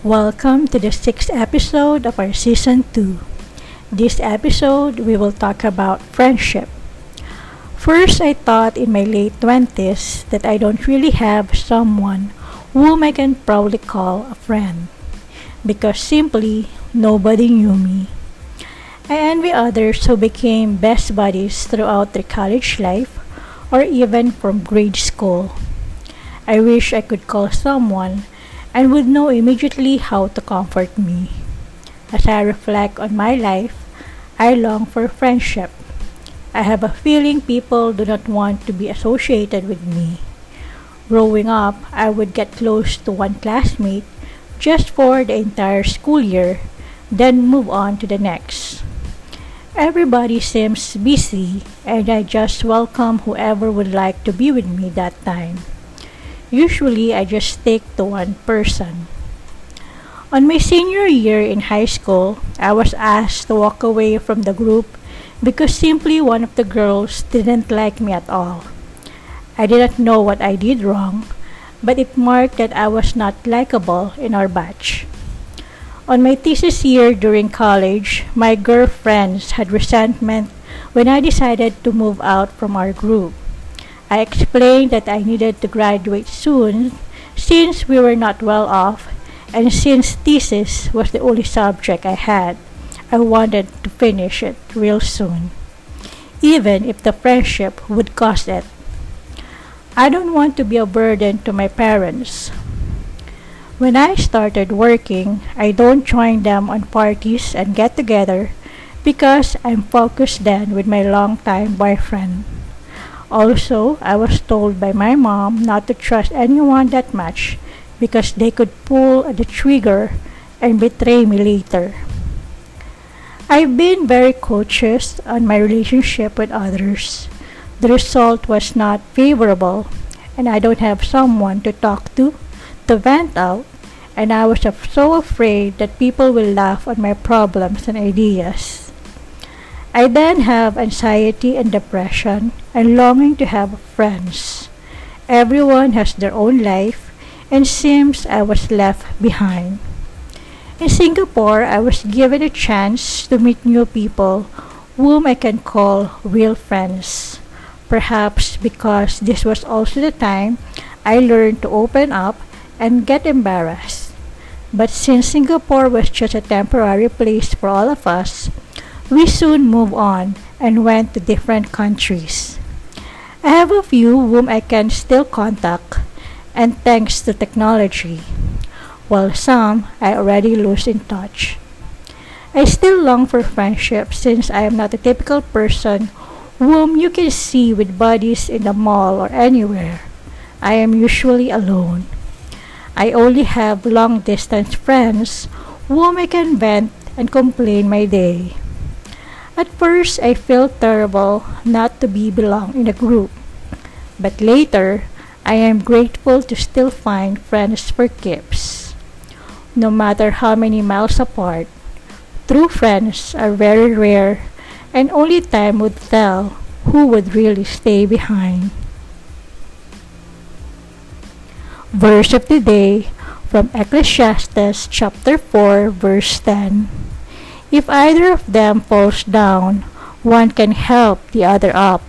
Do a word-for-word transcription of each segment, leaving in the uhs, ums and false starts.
Welcome to the sixth episode of our Season two. This episode, we will talk about friendship. First, I thought in my late twenties that I don't really have someone whom I can proudly call a friend, because simply, nobody knew me. I envy others who became best buddies throughout their college life or even from grade school. I wish I could call someone and would know immediately how to comfort me. As I reflect on my life, I long for friendship. I have a feeling people do not want to be associated with me. Growing up, I would get close to one classmate just for the entire school year, then move on to the next. Everybody seems busy, and I just welcome whoever would like to be with me that time. Usually, I just stick to one person. On my senior year in high school, I was asked to walk away from the group because simply one of the girls didn't like me at all. I didn't know what I did wrong, but it marked that I was not likable in our batch. On my thesis year during college, my girlfriends had resentment when I decided to move out from our group. I explained that I needed to graduate soon since we were not well off and since thesis was the only subject I had. I wanted to finish it real soon, even if the friendship would cost it. I don't want to be a burden to my parents. When I started working, I don't join them on parties and get-together because I'm focused then with my long-time boyfriend. Also, I was told by my mom not to trust anyone that much because they could pull the trigger and betray me later. I've been very cautious on my relationship with others. The result was not favorable, and I don't have someone to talk to, to vent out, and I was so afraid that people will laugh at my problems and ideas. I then have anxiety and depression and longing to have friends. Everyone has their own life and seems I was left behind. In Singapore, I was given a chance to meet new people whom I can call real friends. Perhaps because this was also the time I learned to open up and get embarrassed. But since Singapore was just a temporary place for all of us, we soon moved on and went to different countries. I have a few whom I can still contact, and thanks to technology, while some I already lose in touch. I still long for friendship since I am not a typical person whom you can see with buddies in the mall or anywhere. I am usually alone. I only have long-distance friends whom I can vent and complain my day. At first, I felt terrible not to be belong in a group, but later, I am grateful to still find friends for keeps. No matter how many miles apart, true friends are very rare, and only time would tell who would really stay behind. Verse of the day from Ecclesiastes chapter four, verse ten. If either of them falls down, one can help the other up.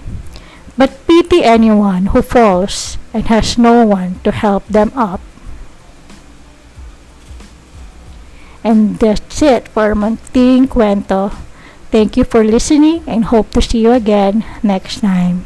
But pity anyone who falls and has no one to help them up. And that's it for Munting Kwento. Thank you for listening and hope to see you again next time.